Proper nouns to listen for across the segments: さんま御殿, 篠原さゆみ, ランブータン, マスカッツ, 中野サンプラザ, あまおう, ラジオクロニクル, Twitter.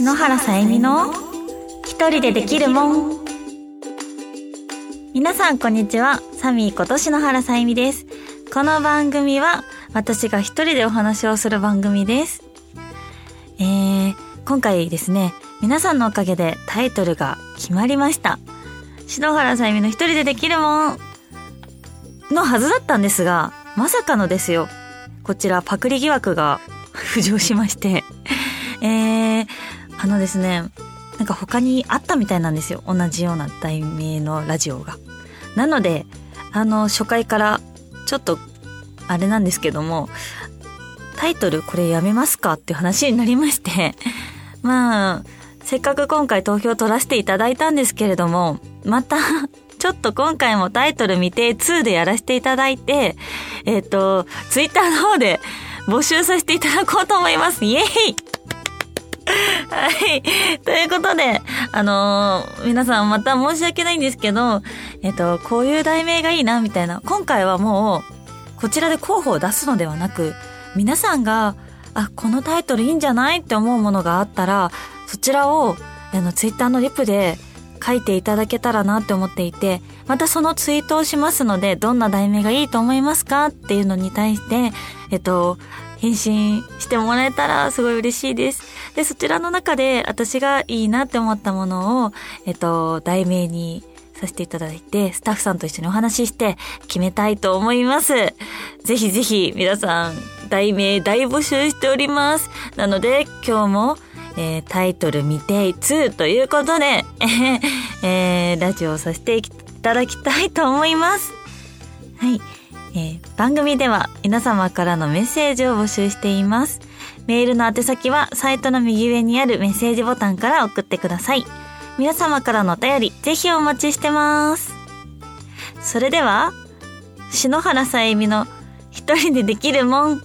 篠原さえみの一人でできるもん。皆さんこんにちは、サミーこと篠原さえみです。この番組は私が一人でお話をする番組です。今回ですね、皆さんのおかげでタイトルが決まりました。篠原さえみの一人でできるもんのはずだったんですが、まさかのですよ。こちらパクリ疑惑が浮上しましてですね、なんか他にあったみたいなんですよ、同じような題名のラジオが。なので初回からちょっとあれなんですけども、タイトルこれやめますかっていう話になりましてまあせっかく今回投票取らせていただいたんですけれども、またちょっと今回もタイトル未定2でやらせていただいて、ツイッターの方で募集させていただこうと思います。イエーイはい。ということで、皆さんまた申し訳ないんですけど、こういう題名がいいな、みたいな。今回はもう、こちらで候補を出すのではなく、皆さんが、あ、このタイトルいいんじゃないって思うものがあったら、そちらを、ツイッターのリプで、書いていただけたらなって思っていて、またそのツイートをしますので、どんな題名がいいと思いますかっていうのに対して、返信してもらえたらすごい嬉しいです。で、そちらの中で私がいいなって思ったものを、題名にさせていただいて、スタッフさんと一緒にお話しして決めたいと思います。ぜひぜひ皆さん、題名大募集しております。なので、今日もタイトル未定2ということで、ラジオをさせていただきたいと思います。はい、番組では皆様からのメッセージを募集しています。メールの宛先はサイトの右上にあるメッセージボタンから送ってください。皆様からのお便り、ぜひお待ちしてます。それでは、篠原さえみの一人でできるもん。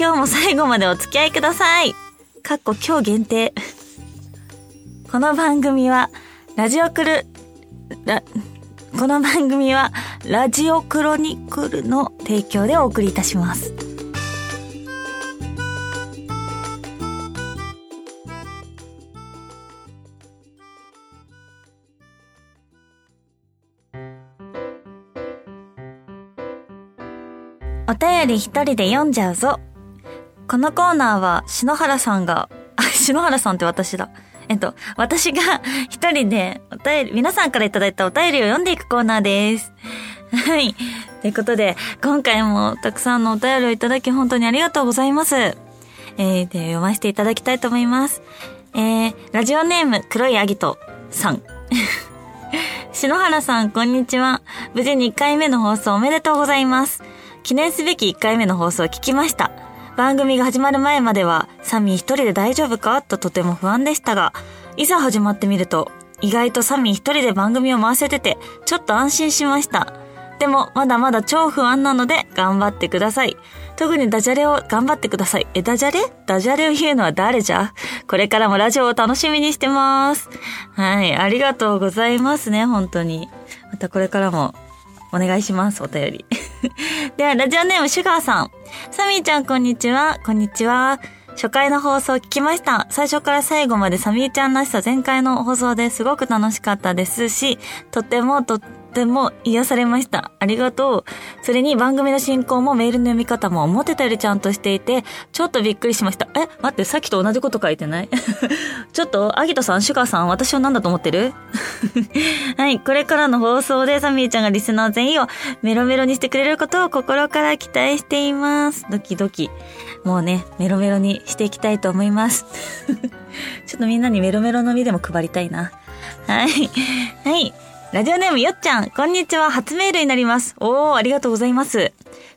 今日も最後までお付き合いください。今日限定この番組はラジオクロニクルの提供でお送りいたします。お便り一人で読んじゃうぞ。このコーナーは私が一人でお便り、皆さんからいただいたお便りを読んでいくコーナーです。はい。ということで、今回もたくさんのお便りをいただき本当にありがとうございます。で読ませていただきたいと思います。ラジオネーム黒いアギトさん。篠原さん、こんにちは。無事に1回目の放送おめでとうございます。記念すべき1回目の放送を聞きました。番組が始まる前まではサミー一人で大丈夫かととても不安でしたが、いざ始まってみると意外とサミー一人で番組を回せててちょっと安心しました。でもまだまだ超不安なので頑張ってください。特にダジャレを頑張ってください。ダジャレを言うのは誰じゃ。これからもラジオを楽しみにしてます。はい、ありがとうございますね。本当にまたこれからもお願いします、お便りではラジオネームシュガーさん。サミーちゃん、こんにちは。こんにちは。初回の放送聞きました。最初から最後までサミーちゃんらしさ全開の放送ですごく楽しかったですし、とっても癒されました。ありがとう。それに番組の進行もメールの読み方も思ってたよりちゃんとしていてちょっとびっくりしました。待って、さっきと同じこと書いてないちょっとアギトさん、シュガーさん、私を何だと思ってるはい、これからの放送でサミーちゃんがリスナー全員をメロメロにしてくれることを心から期待しています。ドキドキ。もうね、メロメロにしていきたいと思いますちょっとみんなにメロメロの実でも配りたいな。はいはい。ラジオネームよっちゃん、こんにちは。初メールになります。ありがとうございます。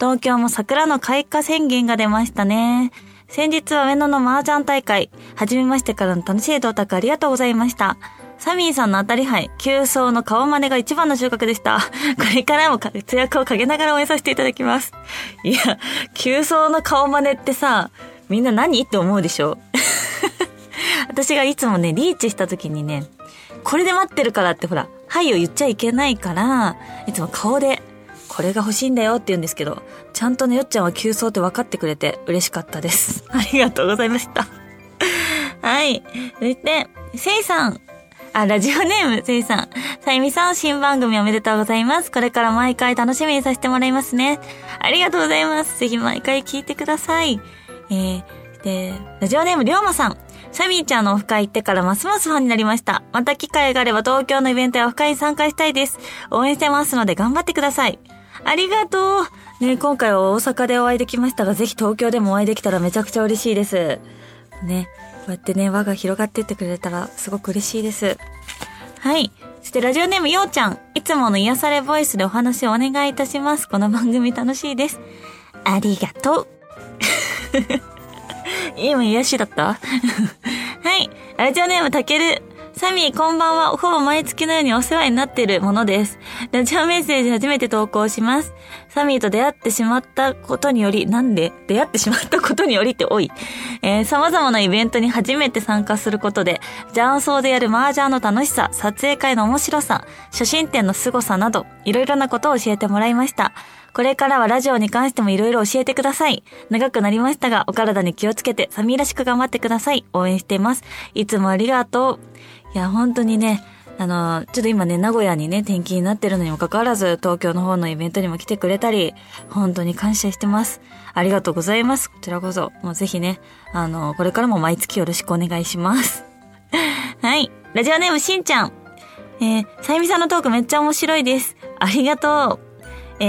東京も桜の開花宣言が出ましたね。先日は上野の麻雀大会、初めましてからの楽しい同卓ありがとうございました。サミーさんの当たり牌、急走の顔真似が一番の収穫でした。これからも活躍をかけながら応援させていただきます。いや、急走の顔真似ってさ、みんな何って思うでしょ私がいつもね、リーチした時にね、これで待ってるからってほら、はいを言っちゃいけないから、いつも顔で、これが欲しいんだよって言うんですけど、ちゃんとね、よっちゃんは急走って分かってくれて嬉しかったです。ありがとうございました。はい。そして、せいさん。あ、ラジオネーム、せいさん。さゆみさん、新番組おめでとうございます。これから毎回楽しみにさせてもらいますね。ありがとうございます。ぜひ毎回聞いてください。で、ラジオネーム、りょうまさん。サミーちゃんのオフ会行ってからますますファンになりました。また機会があれば東京のイベントやオフ会に参加したいです。応援してますので頑張ってください。ありがとう。ね、今回は大阪でお会いできましたが、ぜひ東京でもお会いできたらめちゃくちゃ嬉しいです。ね、こうやってね、輪が広がってってくれたらすごく嬉しいです。はい。そしてラジオネームようちゃん。いつもの癒されボイスでお話をお願いいたします。この番組楽しいです。ありがとう。今癒しだったはい。ラジオネームたける。サミーこんばんは。ほぼ毎月のようにお世話になっているものです。ラジオメッセージ初めて投稿します。サミーと出会ってしまったことにより、なんで出会ってしまったことによりって多い。様々なイベントに初めて参加することで、雀荘でやる麻雀の楽しさ、撮影会の面白さ、写真展の凄さなど、いろいろなことを教えてもらいました。これからはラジオに関してもいろいろ教えてください。長くなりましたが、お体に気をつけて、サミーらしく頑張ってください。応援しています。いつもありがとう。いや、本当にね、ちょっと今ね、名古屋にね、転勤になってるのにもかかわらず、東京の方のイベントにも来てくれたり、本当に感謝してます。ありがとうございます。こちらこそ、もうぜひね、これからも毎月よろしくお願いします。はい。ラジオネームしんちゃん。さゆみさんのトークめっちゃ面白いです。ありがとう。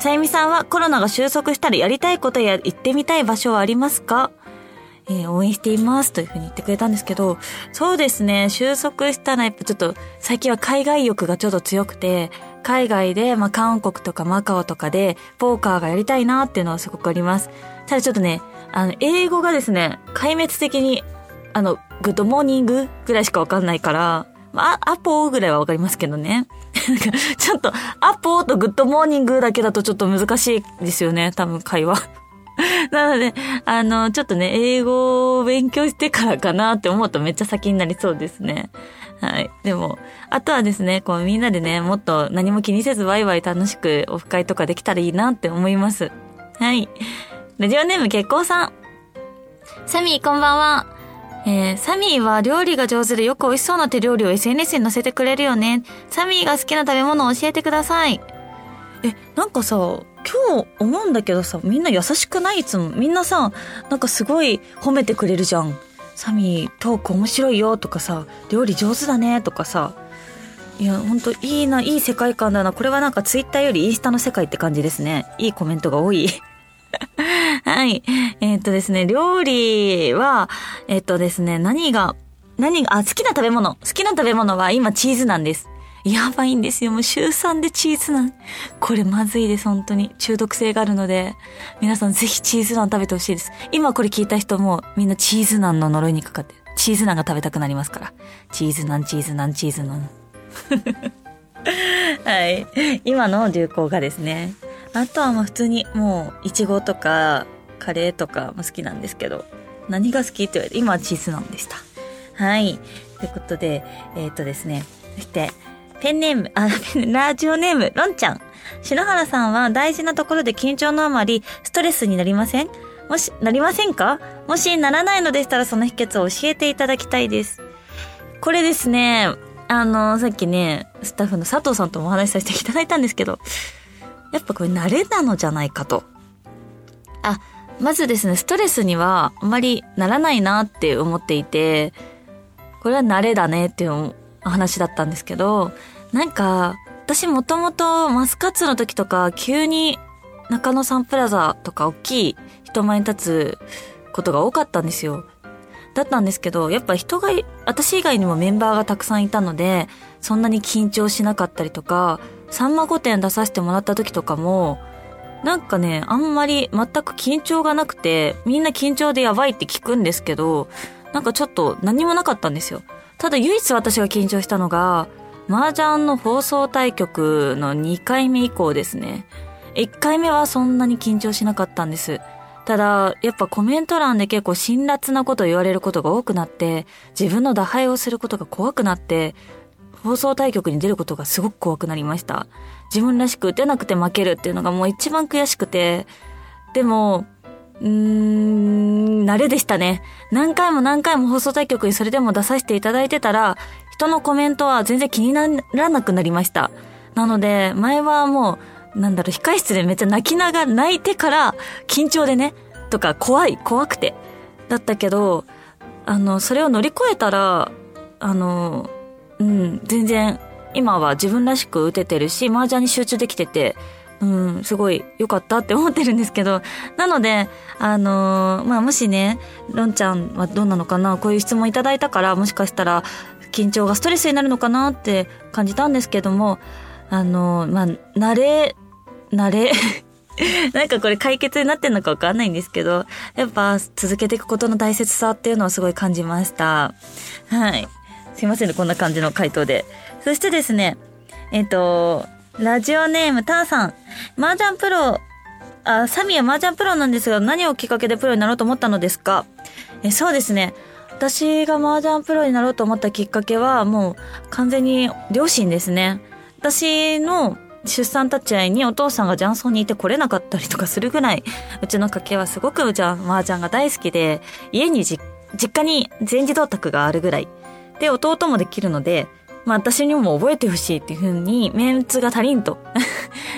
さゆみさんはコロナが収束したらやりたいことや行ってみたい場所はありますか？応援していますというふうに言ってくれたんですけど、そうですね、収束したらやっぱちょっと最近は海外欲がちょっと強くて、海外でまあ韓国とかマカオとかでポーカーがやりたいなっていうのはすごくあります。ただちょっとね、英語がですね、壊滅的にグッドモーニングぐらいしかわかんないから、アポーぐらいはわかりますけどね。ちょっとアポーとグッドモーニングだけだとちょっと難しいですよね、多分会話。なので、ちょっとね、英語を勉強してからかなって思うとめっちゃ先になりそうですね。はい。でも、あとはですね、こうみんなでね、もっと何も気にせずワイワイ楽しくオフ会とかできたらいいなって思います。はい。ラジオネーム結構さん。サミーこんばんは。サミーは料理が上手でよく美味しそうな手料理を SNS に載せてくれるよね。サミーが好きな食べ物を教えてください。なんかさ、今日思うんだけどさ、みんな優しくない？いつも。みんなさ、なんかすごい褒めてくれるじゃん。サミー、トーク面白いよとかさ、料理上手だねとかさ。いや、ほんといいな、いい世界観だな。これはなんかツイッターよりインスタの世界って感じですね。いいコメントが多い。はい。ですね、料理は、ですね、好きな食べ物。好きな食べ物は今チーズなんです。やばいんですよ。もう週3でチーズナン。これまずいです、本当に。中毒性があるので、皆さんぜひチーズナン食べてほしいです。今これ聞いた人もみんなチーズナンの呪いにかかってる。チーズナンが食べたくなりますから。チーズナン、チーズナン、チーズナン。はい。今の流行がですね。あとはまあ普通にもう、イチゴとか、カレーとかも好きなんですけど、何が好きって言われて、今はチーズナンでした。はい。ということで、ですね。そして、ラジオネーム、ロンちゃん。篠原さんは大事なところで緊張のあまり、ストレスになりません？なりませんか？もしならないのでしたらその秘訣を教えていただきたいです。これですね、さっきね、スタッフの佐藤さんともお話しさせていただいたんですけど、やっぱこれ慣れなのじゃないかと。まずですね、ストレスにはあまりならないなって思っていて、これは慣れだねっていう話だったんですけど、なんか私もともとマスカッツの時とか急に中野サンプラザとか大きい人前に立つことが多かったんですよ。だったんですけど、やっぱ私以外にもメンバーがたくさんいたので、そんなに緊張しなかったりとか、さんま御殿出させてもらった時とかも、なんかね、あんまり全く緊張がなくて、みんな緊張でやばいって聞くんですけど、なんかちょっと何もなかったんですよ。ただ唯一私が緊張したのが、麻雀の放送対局の2回目以降ですね。1回目はそんなに緊張しなかったんです。ただ、やっぱコメント欄で結構辛辣なこと言われることが多くなって、自分の打敗をすることが怖くなって、放送対局に出ることがすごく怖くなりました。自分らしく打てなくて負けるっていうのがもう一番悔しくて、でも、慣れでしたね。何回も何回も放送対局にそれでも出させていただいてたら、人のコメントは全然気にならなくなりました。なので、前はもう、控室でめっちゃ泣きながら、泣いてから、緊張でね、とか、怖くて、だったけど、それを乗り越えたら、全然、今は自分らしく打ててるし、麻雀に集中できてて、すごい良かったって思ってるんですけど、なので、もしね、ロンちゃんはどうなのかな、こういう質問いただいたから、もしかしたら、緊張がストレスになるのかなって感じたんですけども、慣れ、なんかこれ解決になってんのかわかんないんですけど、やっぱ続けていくことの大切さっていうのはすごい感じました。はい。すいませんね、こんな感じの回答で。そしてですね、ラジオネームターさん、サミは麻雀プロなんですが、何をきっかけでプロになろうと思ったのですか？そうですね。私が麻雀プロになろうと思ったきっかけは、もう完全に両親ですね。私の出産立ち会いにお父さんが雀荘にいて来れなかったりとかするぐらい、うちの家系はすごく麻雀が大好きで、家に実家に全自動卓があるぐらい。で、弟もできるので、私にも覚えてほしいっていう風に、メンツが足りんと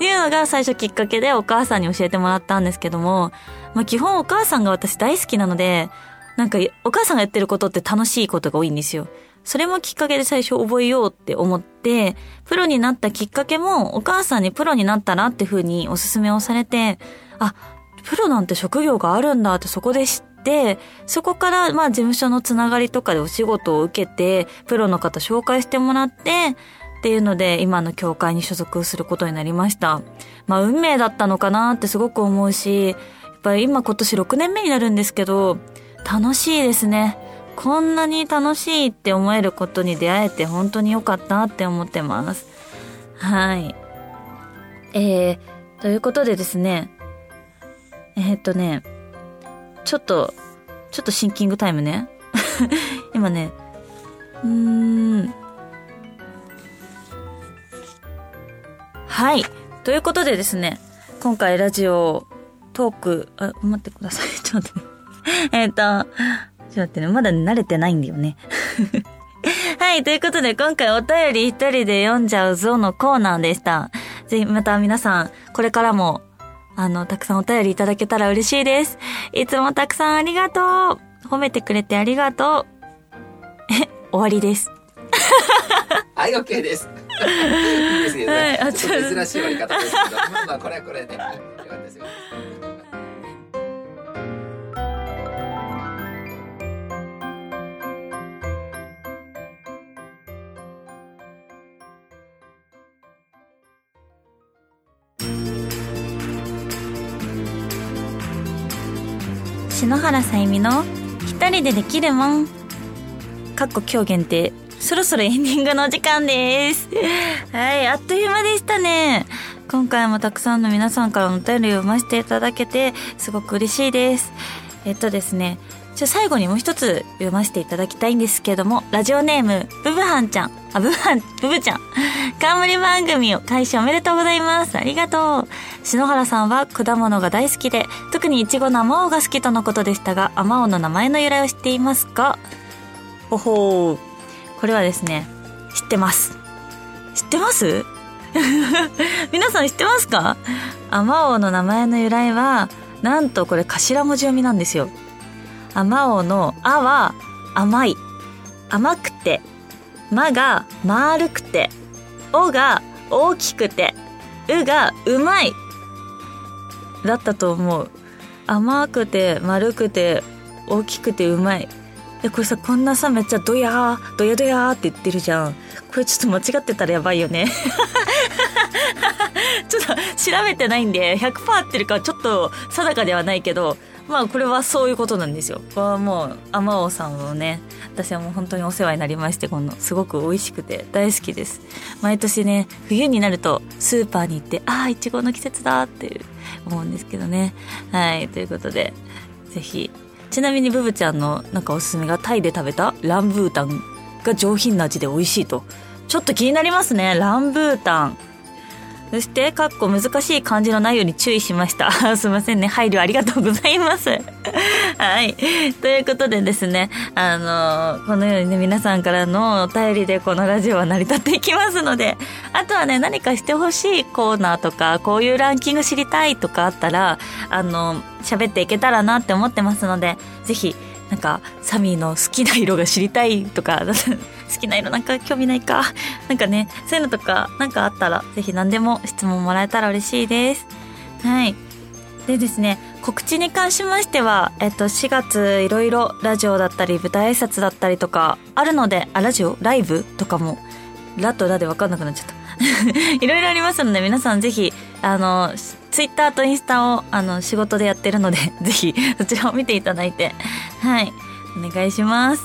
いうのが最初きっかけで、お母さんに教えてもらったんですけども、基本お母さんが私大好きなので、お母さんがやってることって楽しいことが多いんですよ。それもきっかけで最初覚えようって思って、プロになったきっかけもお母さんにプロになったらっていう風におすすめをされて、あ、プロなんて職業があるんだってそこで知って、そこから事務所のつながりとかでお仕事を受けて、プロの方紹介してもらって、っていうので今の協会に所属することになりました。運命だったのかなってすごく思うし、やっぱり今年6年目になるんですけど、楽しいですね。こんなに楽しいって思えることに出会えて本当に良かったって思ってます。はい。ということでですね。ちょっとシンキングタイムね。今ね、はい。ということでですね、今回ラジオトーク、待ってください。ちょっと待って。ちょっと待ってね、まだ慣れてないんだよね。はい、ということで今回お便り一人で読んじゃうぞのコーナーでした。ぜひまた皆さん、これからも、たくさんお便りいただけたら嬉しいです。いつもたくさんありがとう。褒めてくれてありがとう。終わりです。はい、OK です。いいですけどね。はい、ちょっと珍しい終わり方ですけど、これはこれで、よかったですよ。篠原さゆみの一人でできるもんかっこ今日限定、そろそろエンディングの時間です。はい、あっという間でしたね。今回もたくさんの皆さんからお便りを読ませていただけてすごく嬉しいです。ですね、最後にもう一つ読ませていただきたいんですけども、ラジオネームブブちゃん、冠番組を開始おめでとうございます。ありがとう。篠原さんは果物が大好きで、特にイチゴのあまおうが好きとのことでしたが、あまおうの名前の由来を知っていますか？おほー。これはですね、知ってます。知ってます？皆さん知ってますか？あまおうの名前の由来は、なんとこれ頭文字読みなんですよ。あまおうのあは甘い。甘くて。まが丸くて。おが大きくて、うがうまいだったと思う。甘くて丸くて大きくてうまいで、これさ、こんなさ、めっちゃドヤドヤーって言ってるじゃん。これちょっと間違ってたらやばいよね。ちょっと調べてないんで 100% 合ってるかちょっと定かではないけど、これはそういうことなんですよ。これはもうあまおうさんをね、私はもう本当にお世話になりまして、このすごく美味しくて大好きです。毎年ね、冬になるとスーパーに行って、いちごの季節だって思うんですけどね。はい、ということで、ぜひ。ちなみにブブちゃんのおすすめが、タイで食べたランブータンが上品な味で美味しいと。ちょっと気になりますね、ランブータン。そしてかっこ難しい漢字のないように注意しましたすいませんね、配慮ありがとうございますはいということでですね、このようにね皆さんからのお便りでこのラジオは成り立っていきますので、あとはね何かしてほしいコーナーとかこういうランキング知りたいとかあったら喋っていけたらなって思ってますので、ぜひなんかサミーの好きな色が知りたいとか好きな色なんか興味ないかなんかね、そういうのとかなんかあったらぜひ何でも質問もらえたら嬉しいです。はいでですね、告知に関しましては、4月いろいろラジオだったり舞台挨拶だったりとかあるので、ラジオライブとかもラとラで分かんなくなっちゃったいろいろありますので、皆さんぜひツイッターとインスタを仕事でやってるのでぜひそちらを見ていただいて、はいお願いします。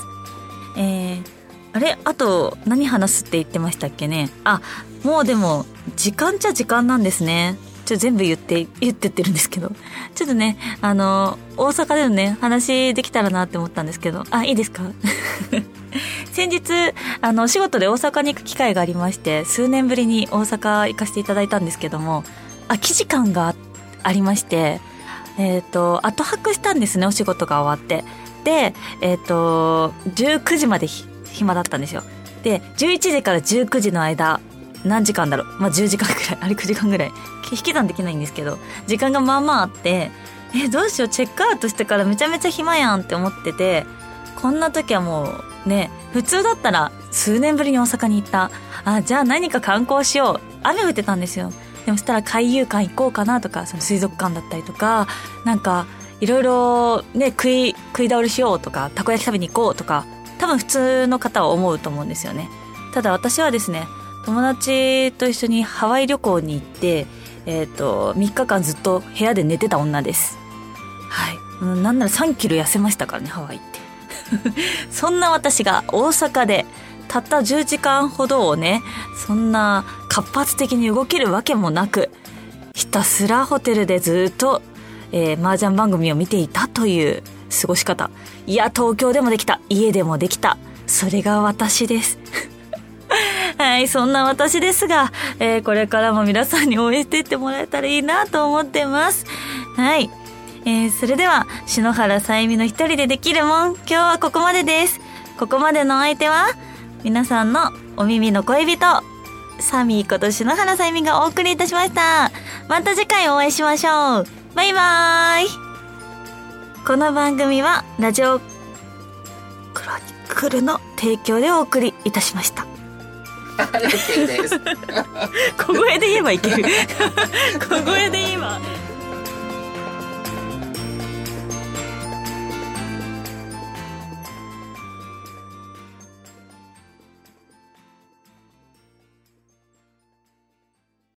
あれあと何話すって言ってましたっけね。あもうでも時間ちゃ時間なんですね。ちょっと全部言ってるんですけど、ちょっとね大阪でのね話できたらなって思ったんですけど、あいいですか先日お仕事で大阪に行く機会がありまして、数年ぶりに大阪行かせていただいたんですけども、空き時間がありまして、後泊したんですね、お仕事が終わって。で、19時まで暇だったんですよ。で11時から19時の間何時間だろう、10時間くらいあれ9時間ぐらい引き算できないんですけど、時間がまあまああって、どうしようチェックアウトしてからめちゃめちゃ暇やんって思ってて、こんな時はもうね普通だったら数年ぶりに大阪に行った、あじゃあ何か観光しよう、雨降ってたんですよ。でもそしたら海遊館行こうかなとか、その水族館だったりとかなんかいろいろね食い倒れしようとか、たこ焼き食べに行こうとか、多分普通の方は思うと思うんですよね。ただ私はですね、友達と一緒にハワイ旅行に行って、3日間ずっと部屋で寝てた女です。はい、なんなら3キロ痩せましたからね、ハワイってそんな私が大阪でたった10時間ほどをね、そんな活発的に動けるわけもなく、ひたすらホテルでずっと、麻雀番組を見ていたという過ごし方。いや東京でもできた、家でもできた、それが私ですはいそんな私ですが、これからも皆さんに応援していってもらえたらいいなと思ってます。はい、それでは篠原さゆみの一人でできるもん、今日はここまでです。ここまでのお相手は皆さんのお耳の恋人、サミーこと篠原さゆみがお送りいたしました。また次回お会いしましょう。バイバーイ。この番組はラジオクロニクルの提供でお送りいたしました。OK です小声で言えばいける小声で言えば